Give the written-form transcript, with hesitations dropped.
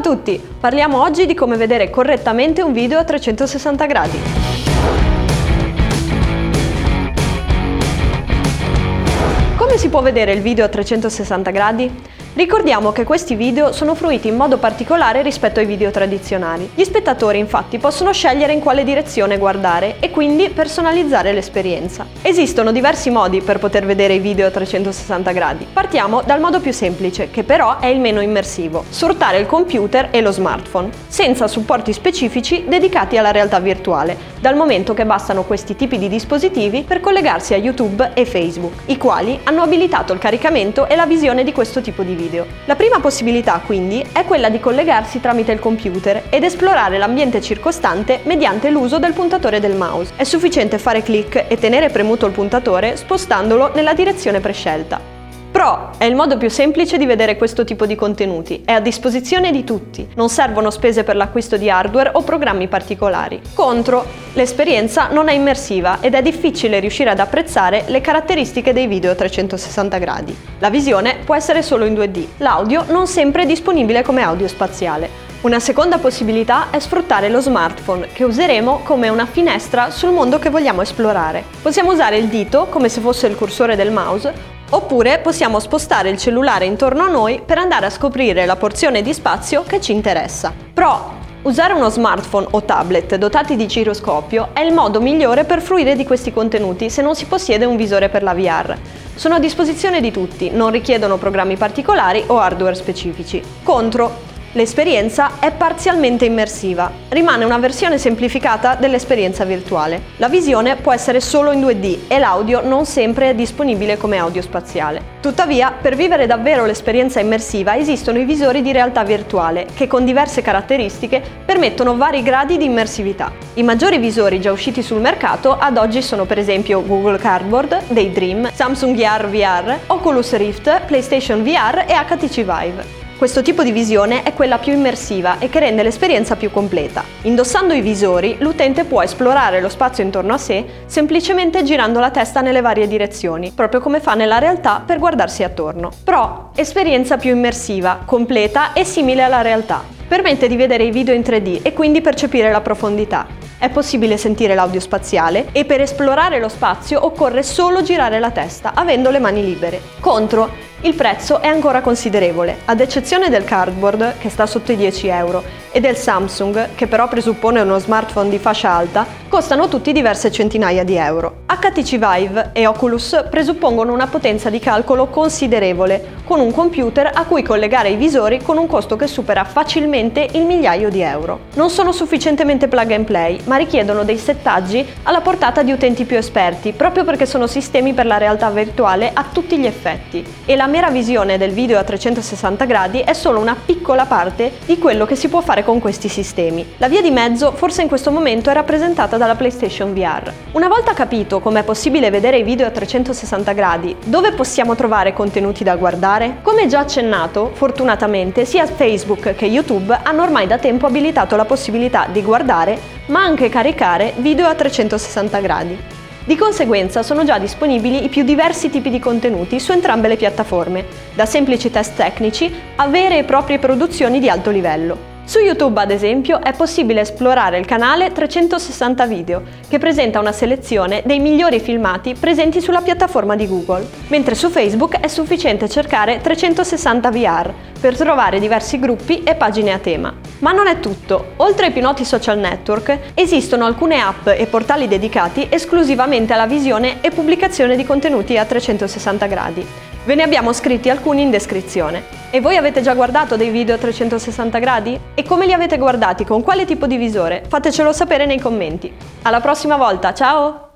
Ciao a tutti! Parliamo oggi di come vedere correttamente un video a 360 gradi. Come si può vedere il video a 360 gradi? Ricordiamo che questi video sono fruiti in modo particolare rispetto ai video tradizionali. Gli spettatori infatti possono scegliere in quale direzione guardare e quindi personalizzare l'esperienza. Esistono diversi modi per poter vedere i video a 360 gradi. Partiamo dal modo più semplice, che però è il meno immersivo: sfruttare il computer e lo smartphone, senza supporti specifici dedicati alla realtà virtuale, dal momento che bastano questi tipi di dispositivi per collegarsi a YouTube e Facebook, i quali hanno abilitato il caricamento e la visione di questo tipo di video. La prima possibilità, quindi, è quella di collegarsi tramite il computer ed esplorare l'ambiente circostante mediante l'uso del puntatore del mouse. È sufficiente fare clic e tenere premuto il puntatore spostandolo nella direzione prescelta. Pro è il modo più semplice di vedere questo tipo di contenuti, è a disposizione di tutti, non servono spese per l'acquisto di hardware o programmi particolari. Contro, l'esperienza non è immersiva ed è difficile riuscire ad apprezzare le caratteristiche dei video a 360 gradi. La visione può essere solo in 2D, l'audio non sempre è disponibile come audio spaziale. Una seconda possibilità è sfruttare lo smartphone, che useremo come una finestra sul mondo che vogliamo esplorare. Possiamo usare il dito come se fosse il cursore del mouse, oppure possiamo spostare il cellulare intorno a noi per andare a scoprire la porzione di spazio che ci interessa. Pro: usare uno smartphone o tablet dotati di giroscopio è il modo migliore per fruire di questi contenuti se non si possiede un visore per la VR. Sono a disposizione di tutti, non richiedono programmi particolari o hardware specifici. Contro: l'esperienza è parzialmente immersiva, rimane una versione semplificata dell'esperienza virtuale. La visione può essere solo in 2D e l'audio non sempre è disponibile come audio spaziale. Tuttavia, per vivere davvero l'esperienza immersiva esistono i visori di realtà virtuale che, con diverse caratteristiche, permettono vari gradi di immersività. I maggiori visori già usciti sul mercato ad oggi sono per esempio Google Cardboard, Daydream, Samsung Gear VR, Oculus Rift, PlayStation VR e HTC Vive. Questo tipo di visione è quella più immersiva e che rende l'esperienza più completa. Indossando i visori, l'utente può esplorare lo spazio intorno a sé semplicemente girando la testa nelle varie direzioni, proprio come fa nella realtà per guardarsi attorno. Pro: esperienza più immersiva, completa e simile alla realtà. Permette di vedere i video in 3D e quindi percepire la profondità. È possibile sentire l'audio spaziale e per esplorare lo spazio occorre solo girare la testa, avendo le mani libere. Contro: il prezzo è ancora considerevole, ad eccezione del Cardboard, che sta sotto i €10, e del Samsung, che però presuppone uno smartphone di fascia alta, costano tutti diverse centinaia di euro. HTC Vive e Oculus presuppongono una potenza di calcolo considerevole, con un computer a cui collegare i visori con un costo che supera facilmente il migliaio di euro. Non sono sufficientemente plug and play, ma richiedono dei settaggi alla portata di utenti più esperti, proprio perché sono sistemi per la realtà virtuale a tutti gli effetti, e la mera visione del video a 360 gradi è solo una piccola parte di quello che si può fare con questi sistemi. La via di mezzo, forse in questo momento, è rappresentata dalla PlayStation VR. Una volta capito com'è possibile vedere i video a 360 gradi, dove possiamo trovare contenuti da guardare? Come già accennato, fortunatamente sia Facebook che YouTube hanno ormai da tempo abilitato la possibilità di guardare, ma anche caricare, video a 360 gradi. Di conseguenza sono già disponibili i più diversi tipi di contenuti su entrambe le piattaforme, da semplici test tecnici a vere e proprie produzioni di alto livello. Su YouTube, ad esempio, è possibile esplorare il canale 360 Video, che presenta una selezione dei migliori filmati presenti sulla piattaforma di Google, mentre su Facebook è sufficiente cercare 360 VR per trovare diversi gruppi e pagine a tema. Ma non è tutto. Oltre ai più noti social network, esistono alcune app e portali dedicati esclusivamente alla visione e pubblicazione di contenuti a 360 gradi. Ve ne abbiamo scritti alcuni in descrizione. E voi avete già guardato dei video a 360 gradi? E come li avete guardati? Con quale tipo di visore? Fatecelo sapere nei commenti. Alla prossima volta, ciao!